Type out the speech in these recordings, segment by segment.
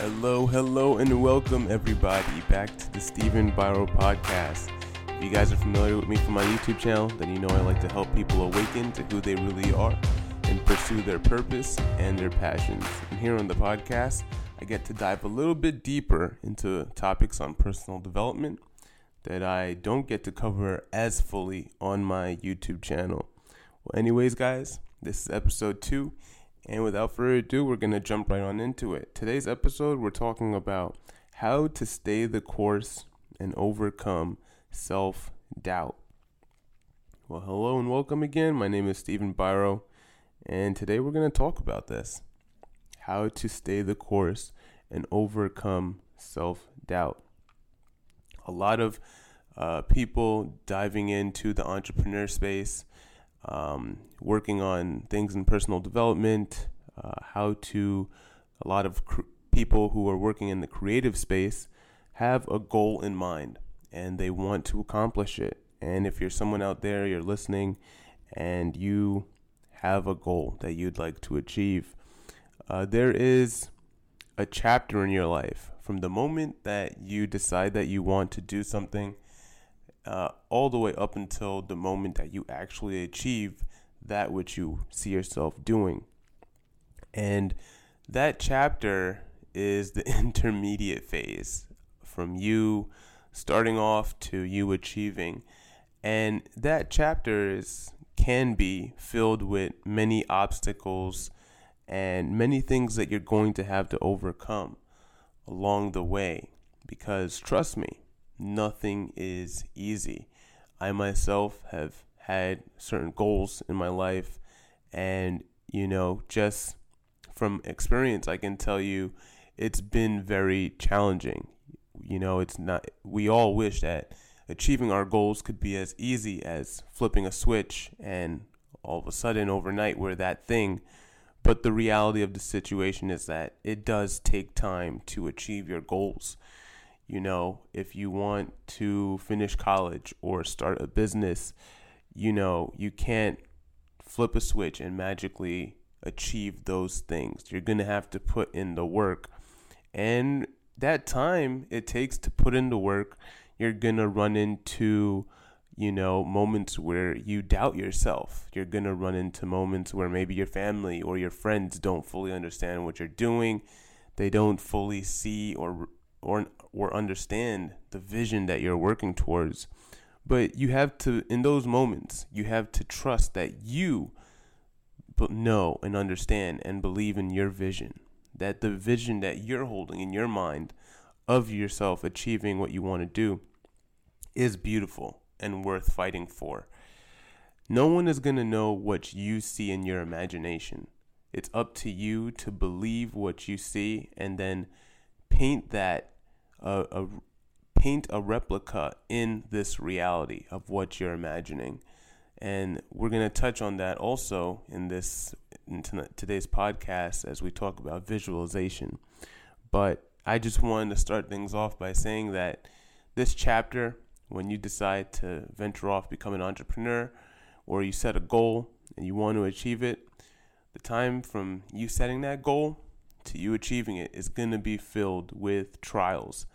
Hello, and welcome everybody back to the Stephen Byrow podcast. If you guys are familiar with me from my YouTube channel, then you know I like to help people awaken to who they really are and pursue their purpose and their passions. And here on the podcast, I get to dive a little bit deeper into topics on personal development that I don't get to cover as fully on my YouTube channel. Well, anyways, guys, this is episode 2. And without further ado, we're going to jump right on into it. Today's episode, we're talking about how to stay the course and overcome self-doubt. Well, hello and welcome again. My name is Stephen Byrow, and today we're going to talk about this. How to stay the course and overcome self-doubt. A lot of people diving into the entrepreneur space, working on things in personal development, people who are working in the creative space have a goal in mind and they want to accomplish it. And if you're someone out there, you're listening and you have a goal that you'd like to achieve, there is a chapter in your life from the moment that you decide that you want to do something all the way up until the moment that you actually achieve that which you see yourself doing. And that chapter is the intermediate phase from you starting off to you achieving. And that chapter can be filled with many obstacles and many things that you're going to have to overcome along the way, because trust me, nothing is easy. I myself have had certain goals in my life, and just from experience, I can tell you it's been very challenging. It's not, we all wish that achieving our goals could be as easy as flipping a switch and all of a sudden overnight we're that thing. But the reality of the situation is that it does take time to achieve your goals. If you want to finish college or start a business, you can't flip a switch and magically achieve those things. You're going to have to put in the work. And that time it takes to put in the work, you're going to run into, moments where you doubt yourself. You're going to run into moments where maybe your family or your friends don't fully understand what you're doing. They don't fully see or understand the vision that you're working towards. But you have to, in those moments, you have to trust that you know and understand and believe in your vision, that the vision that you're holding in your mind of yourself achieving what you want to do is beautiful and worth fighting for. No one is going to know what you see in your imagination. It's up to you to believe what you see and then paint a replica in this reality of what you're imagining. And we're going to touch on that also in today's podcast as we talk about visualization. But I just wanted to start things off by saying that this chapter, when you decide to venture off, become an entrepreneur, or you set a goal and you want to achieve it, the time from you setting that goal to you achieving it is going to be filled with trials,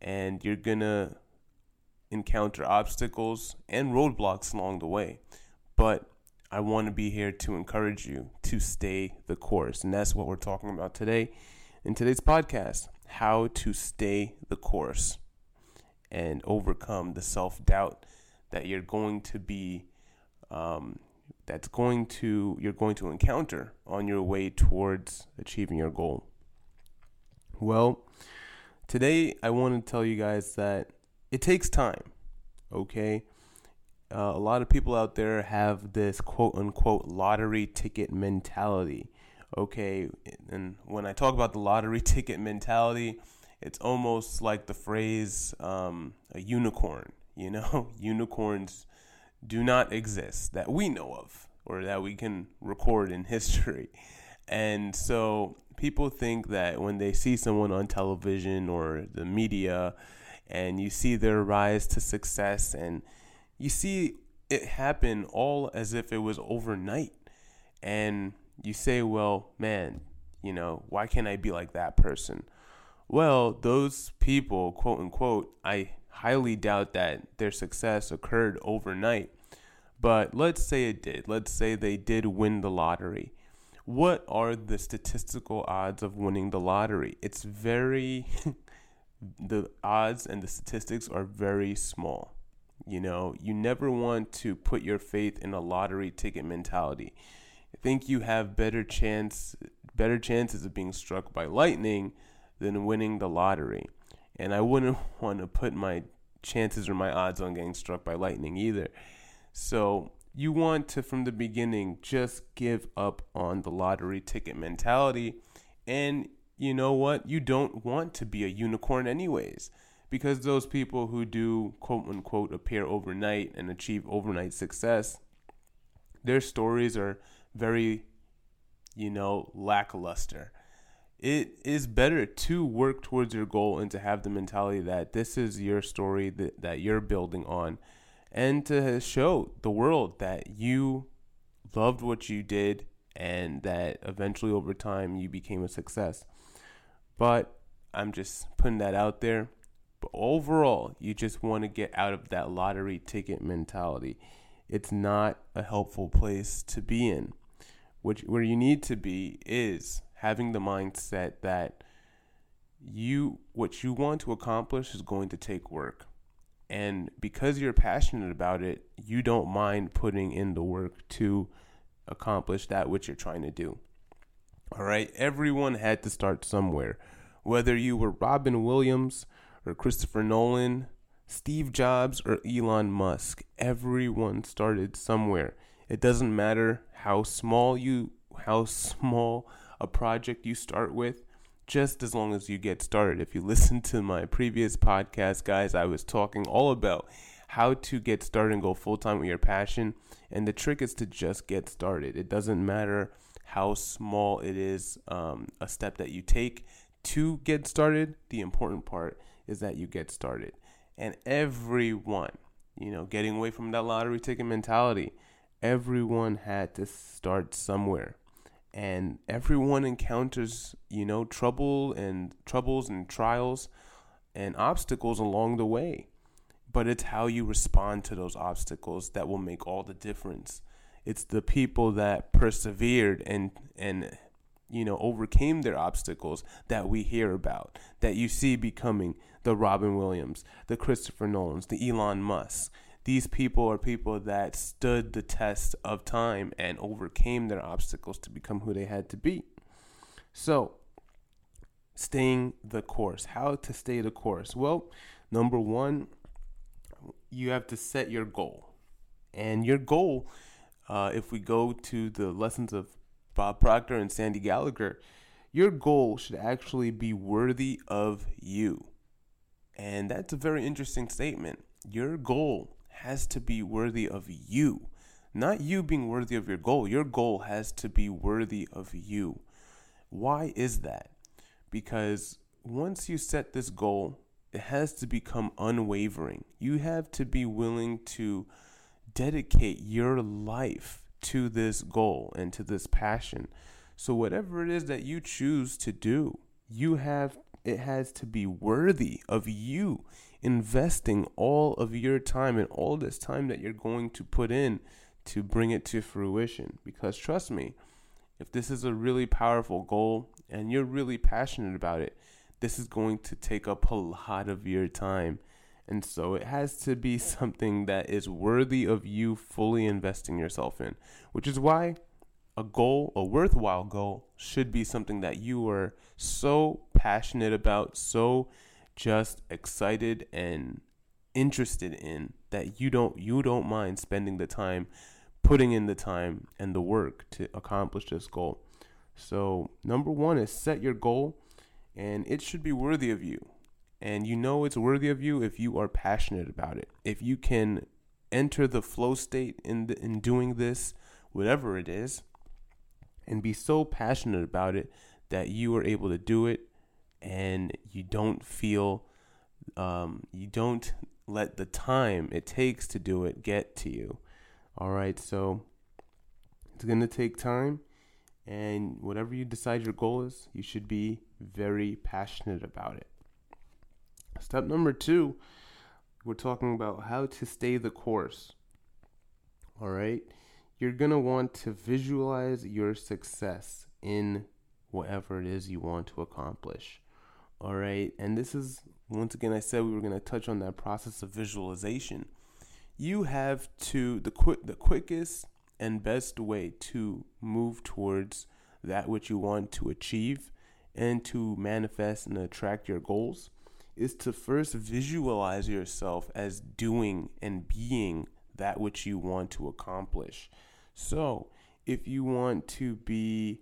and you're going to encounter obstacles and roadblocks along the way. But I want to be here to encourage you to stay the course, and that's what we're talking about today in today's podcast, how to stay the course and overcome the self-doubt that you're going to encounter on your way towards achieving your goal. Well, today I want to tell you guys that it takes time, okay? A lot of people out there have this quote-unquote lottery ticket mentality, okay? And when I talk about the lottery ticket mentality, it's almost like the phrase a unicorn, Unicorns do not exist that we know of or that we can record in history. And so people think that when they see someone on television or the media and you see their rise to success and you see it happen all as if it was overnight, and you say, well, man, why can't I be like that person? well, those people, quote unquote, I highly doubt that their success occurred overnight. But let's say it did. Let's say they did win the lottery. What are the statistical odds of winning the lottery? It's very, the odds and the statistics are very small. You know, you never want to put your faith in a lottery ticket mentality. I think you have better chances of being struck by lightning than winning the lottery. And I wouldn't want to put my chances or my odds on getting struck by lightning either. So you want to, from the beginning, just give up on the lottery ticket mentality. And you know what? You don't want to be a unicorn anyways, because those people who do, quote unquote, appear overnight and achieve overnight success, their stories are very, you know, lackluster. It is better to work towards your goal and to have the mentality that this is your story that you're building on, and to show the world that you loved what you did and that eventually over time you became a success. But I'm just putting that out there. But overall, you just want to get out of that lottery ticket mentality. It's not a helpful place to be in. Where you need to be is having the mindset that what you want to accomplish is going to take work. And because you're passionate about it, you don't mind putting in the work to accomplish that which you're trying to do. All right. Everyone had to start somewhere, whether you were Robin Williams or Christopher Nolan, Steve Jobs or Elon Musk. Everyone started somewhere. It doesn't matter how small a project you start with. Just as long as you get started. If you listen to my previous podcast, guys, I was talking all about how to get started and go full-time with your passion. And the trick is to just get started. It doesn't matter how small it is, a step that you take to get started. The important part is that you get started. And everyone, you know, getting away from that lottery ticket mentality, everyone had to start somewhere. And everyone encounters, you know, troubles and trials and obstacles along the way. But it's how you respond to those obstacles that will make all the difference. It's the people that persevered and you know, overcame their obstacles that we hear about, that you see becoming the Robin Williams, the Christopher Nolans, the Elon Musk. These people are people that stood the test of time and overcame their obstacles to become who they had to be. So, staying the course. How to stay the course? Well, number one, you have to set your goal. And your goal, if we go to the lessons of Bob Proctor and Sandy Gallagher, your goal should actually be worthy of you. And that's a very interesting statement. Your goal has to be worthy of you. Not you being worthy of your goal. Your goal has to be worthy of you. Why is that? Because once you set this goal, it has to become unwavering. You have to be willing to dedicate your life to this goal and to this passion. So whatever it is that you choose to do, it has to be worthy of you investing all of your time and all this time that you're going to put in to bring it to fruition. Because trust me, if this is a really powerful goal and you're really passionate about it, this is going to take up a lot of your time. And so it has to be something that is worthy of you fully investing yourself in, which is why a worthwhile goal, should be something that you are so passionate about, so just excited and interested in that you don't mind spending the time, putting in the time and the work to accomplish this goal. So number one is set your goal, and it should be worthy of you. And you know it's worthy of you if you are passionate about it. If you can enter the flow state in doing this, whatever it is, and be so passionate about it that you are able to do it and you don't feel, you don't let the time it takes to do it get to you. All right, so it's going to take time And whatever you decide your goal is, you should be very passionate about it. Step number 2, we're talking about how to stay the course. All right. You're going to want to visualize your success in whatever it is you want to accomplish. All right. And this is, once again, I said we were going to touch on that process of visualization. You have to, the quickest and best way to move towards that which you want to achieve and to manifest and attract your goals is to first visualize yourself as doing and being that which you want to accomplish. So if you want to be,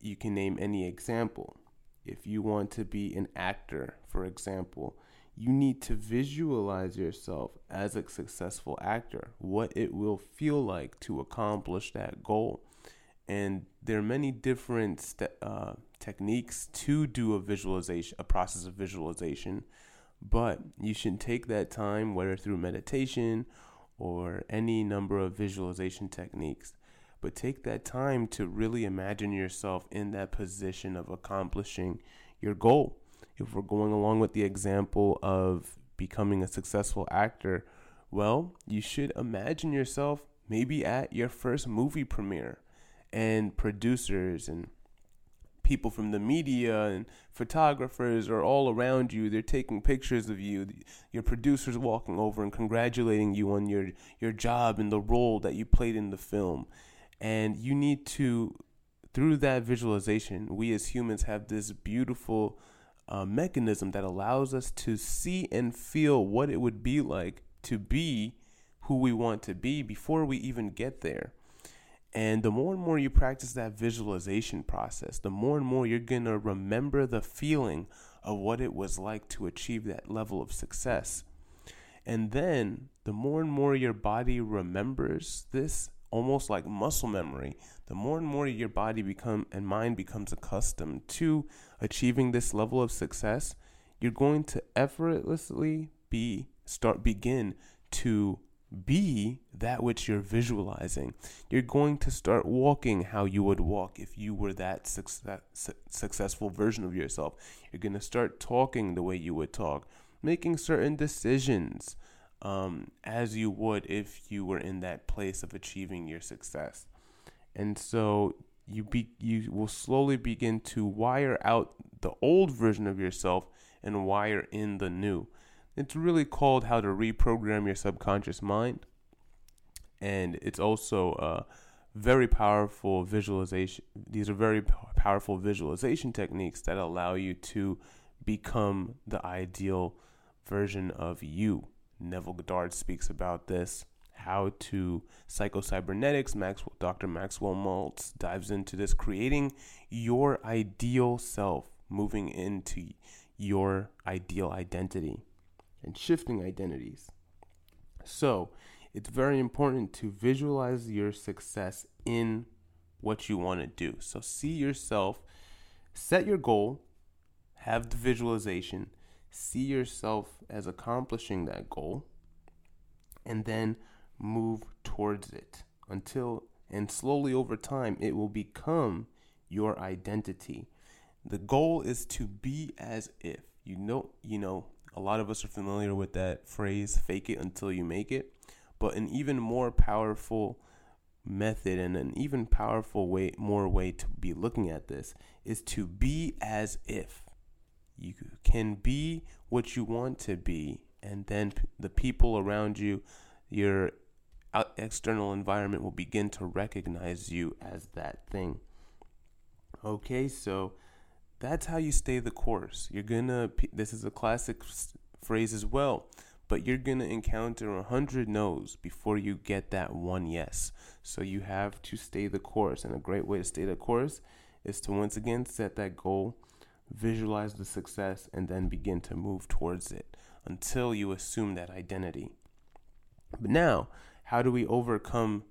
you can name any example. If you want to be an actor, for example, you need to visualize yourself as a successful actor, what it will feel like to accomplish that goal. And there are many different techniques to do a visualization, a process of visualization, but you should take that time, whether through meditation or any number of visualization techniques, but take that time to really imagine yourself in that position of accomplishing your goal. If we're going along with the example of becoming a successful actor, well, you should imagine yourself maybe at your first movie premiere, and producers and people from the media and photographers are all around you. They're taking pictures of you. Your producer's walking over and congratulating you on your job and the role that you played in the film. And you need to, through that visualization, we as humans have this beautiful mechanism that allows us to see and feel what it would be like to be who we want to be before we even get there. And the more and more you practice that visualization process, the more and more you're going to remember the feeling of what it was like to achieve that level of success. And then the more and more your body remembers this, almost like muscle memory, the more and more your body and mind becomes accustomed to achieving this level of success, you're going to effortlessly begin to be that which you're visualizing. You're going to start walking how you would walk if you were that successful version of yourself. You're going to start talking the way you would talk, making certain decisions as you would if you were in that place of achieving your success. And so you will slowly begin to wire out the old version of yourself and wire in the new. It's really called How to Reprogram Your Subconscious Mind. And it's also a very powerful visualization. These are very powerful visualization techniques that allow you to become the ideal version of you. Neville Goddard speaks about this. How to Psycho-Cybernetics. Dr. Maxwell Maltz dives into this. Creating your ideal self. Moving into your ideal identity. And shifting identities. So it's very important to visualize your success in what you want to do. So see yourself, set your goal, have the visualization, see yourself as accomplishing that goal, and then move towards it until, and slowly over time, it will become your identity. The goal is to be as if. A lot of us are familiar with that phrase, fake it until you make it. But an even more powerful method and an even powerful way to be looking at this is to be as if. You can be what you want to be, and then the people around you, your external environment will begin to recognize you as that thing. Okay, so that's how you stay the course. This is a classic phrase as well, but you're going to encounter 100 no's before you get that one yes. So you have to stay the course. And a great way to stay the course is to once again set that goal, visualize the success, and then begin to move towards it until you assume that identity. But now, how do we overcome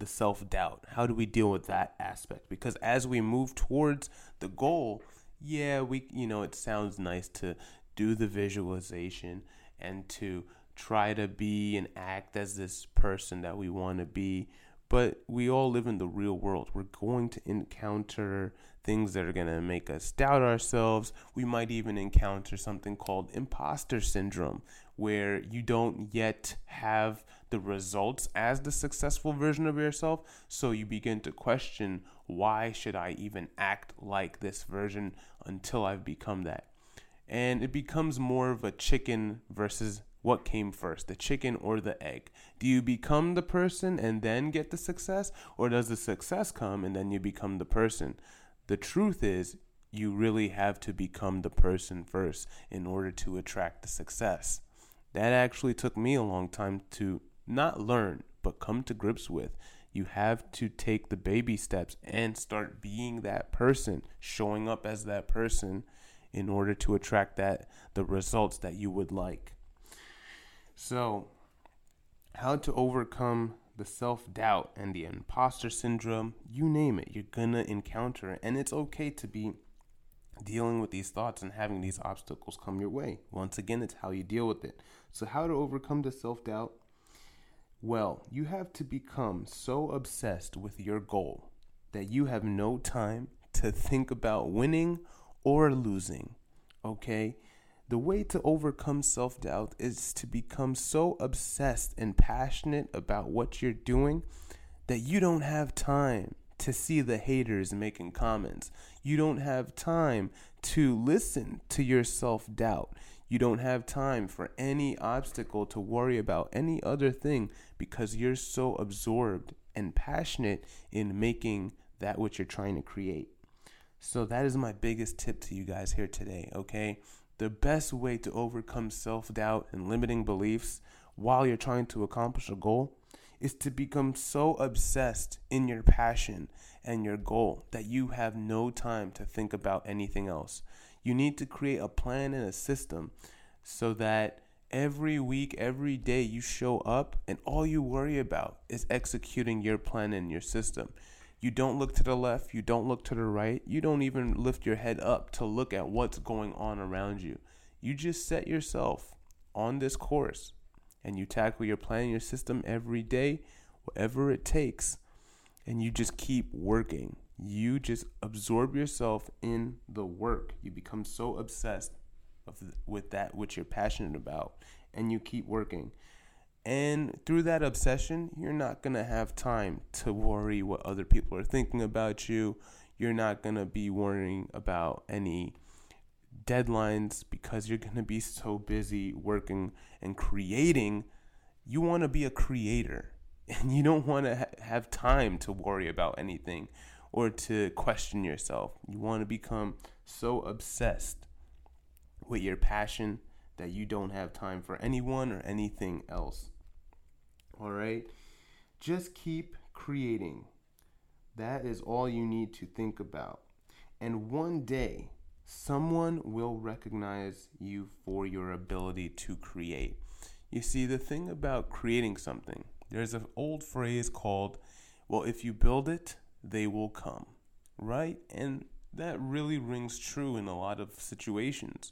the self-doubt? How do we deal with that aspect? Because as we move towards the goal, it sounds nice to do the visualization and to try to be and act as this person that we want to be, But we all live in the real world. We're going to encounter things that are going to make us doubt ourselves. We might even encounter something called imposter syndrome, where you don't yet have the results as the successful version of yourself. So you begin to question, why should I even act like this version until I've become that? And it becomes more of a chicken versus what came first, the chicken or the egg. Do you become the person and then get the success, or does the success come and then you become the person? The truth is, you really have to become the person first in order to attract the success. That actually took me a long time to not learn, but come to grips with. You have to take the baby steps and start being that person, showing up as that person in order to attract the results that you would like. So, how to overcome the self-doubt and the imposter syndrome, you name it, you're going to encounter it. And it's okay to be dealing with these thoughts and having these obstacles come your way. Once again, it's how you deal with it. So how to overcome the self-doubt? Well, you have to become so obsessed with your goal that you have no time to think about winning or losing, okay? The way to overcome self-doubt is to become so obsessed and passionate about what you're doing that you don't have time to see the haters making comments. You don't have time to listen to your self-doubt. You don't have time for any obstacle to worry about any other thing because you're so absorbed and passionate in making that which you're trying to create. So that is my biggest tip to you guys here today, okay? The best way to overcome self-doubt and limiting beliefs while you're trying to accomplish a goal is to become so obsessed in your passion and your goal that you have no time to think about anything else. You need to create a plan and a system so that every week, every day you show up and all you worry about is executing your plan and your system. You don't look to the left, you don't look to the right, you don't even lift your head up to look at what's going on around you. You just set yourself on this course and you tackle your plan, your system every day, whatever it takes, and you just keep working. You just absorb yourself in the work. You become so obsessed with that which you're passionate about and you keep working. And through that obsession, you're not going to have time to worry what other people are thinking about you. You're not going to be worrying about any deadlines because you're going to be so busy working and creating. You want to be a creator and you don't want to have time to worry about anything or to question yourself. You want to become so obsessed with your passion that you don't have time for anyone or anything else. All right? Just keep creating. That is all you need to think about. And one day, someone will recognize you for your ability to create. You see, the thing about creating something, there's an old phrase called, well, if you build it, they will come, right? And that really rings true in a lot of situations.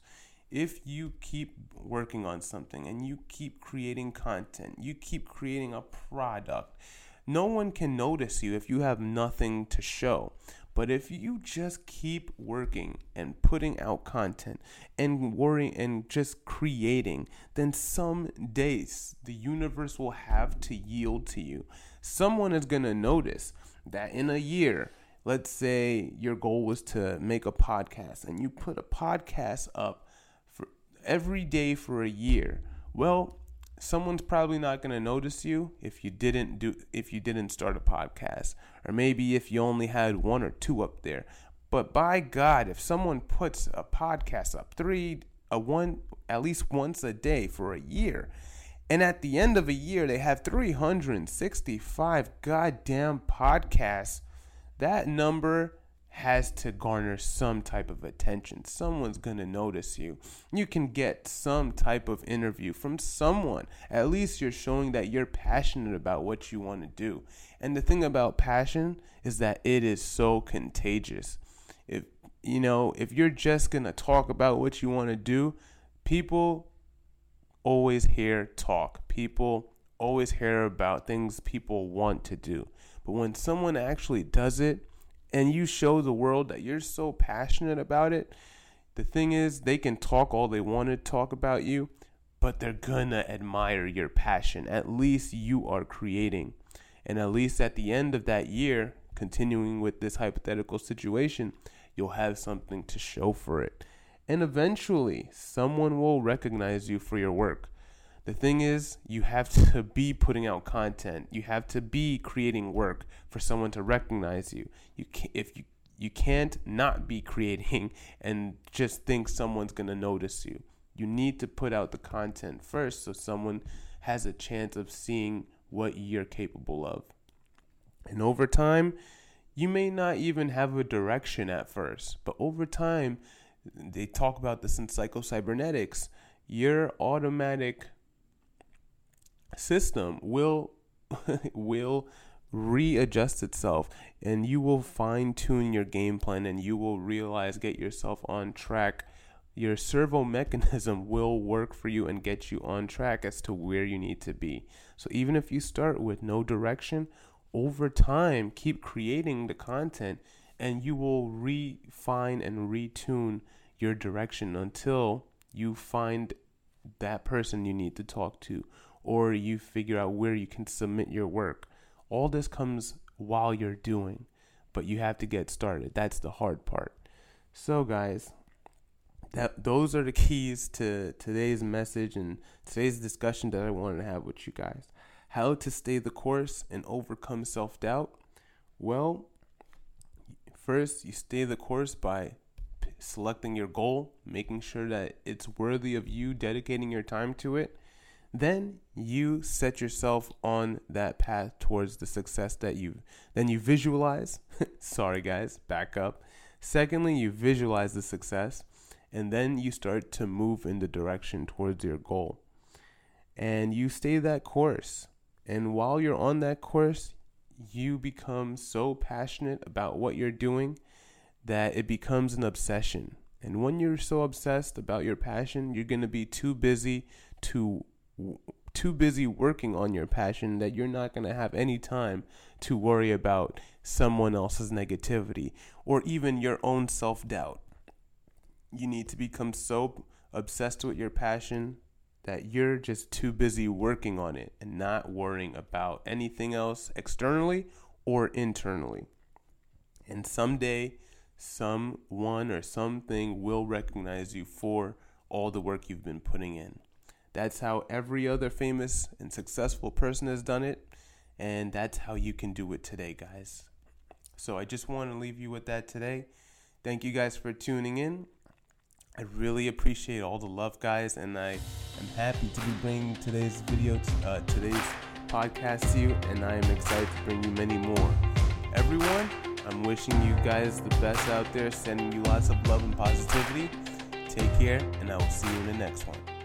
If you keep working on something and you keep creating content, you keep creating a product, no one can notice you if you have nothing to show. But if you just keep working and putting out content and worrying and just creating, then some days the universe will have to yield to you. Someone is going to notice that in a year, let's say your goal was to make a podcast and you put a podcast up every day for a year. Well, someone's probably not going to notice you if you didn't start a podcast, or maybe if you only had one or two up there. But by God, if someone puts a podcast up at least once a day for a year, and at the end of a year they have 365 goddamn podcasts, that number has to garner some type of attention. Someone's going to notice you. You can get some type of interview from someone. At least you're showing that you're passionate about what you want to do. And the thing about passion is that it is so contagious. If you're just going to talk about what you want to do, people always hear talk. People always hear about things people want to do. But when someone actually does it and you show the world that you're so passionate about it, the thing is, they can talk all they want to talk about you, but they're gonna admire your passion. At least you are creating. And at least at the end of that year, continuing with this hypothetical situation, you'll have something to show for it. And eventually, someone will recognize you for your work. The thing is, you have to be putting out content. You have to be creating work for someone to recognize you. You can't not be creating and just think someone's going to notice you. You need to put out the content first so someone has a chance of seeing what you're capable of. And over time, you may not even have a direction at first, but over time, they talk about this in psychocybernetics, your automatic system will readjust itself, and you will fine-tune your game plan, and you will realize, get yourself on track. Your servo mechanism will work for you and get you on track as to where you need to be. So even if you start with no direction, over time, keep creating the content, and you will refine and retune your direction until you find that person you need to talk to, or you figure out where you can submit your work. All this comes while you're doing, but you have to get started. That's the hard part. So guys, those are the keys to today's message and today's discussion that I wanted to have with you guys. How to stay the course and overcome self-doubt? Well, first, you stay the course by selecting your goal, making sure that it's worthy of you dedicating your time to it. Then you set yourself on that path towards the success that you visualize. Sorry guys, back up. Secondly, you visualize the success, and then you start to move in the direction towards your goal. And you stay that course. And while you're on that course, you become so passionate about what you're doing that it becomes an obsession. And when you're so obsessed about your passion, you're going to be too busy working on your passion that you're not going to have any time to worry about someone else's negativity or even your own self-doubt. You need to become so obsessed with your passion that you're just too busy working on it and not worrying about anything else externally or internally. And someday, someone or something will recognize you for all the work you've been putting in. That's how every other famous and successful person has done it, and that's how you can do it today, guys. So I just want to leave you with that today. Thank you guys for tuning in. I really appreciate all the love, guys, and I am happy to be bringing today's podcast to you, and I am excited to bring you many more. Everyone, I'm wishing you guys the best out there, sending you lots of love and positivity. Take care, and I will see you in the next one.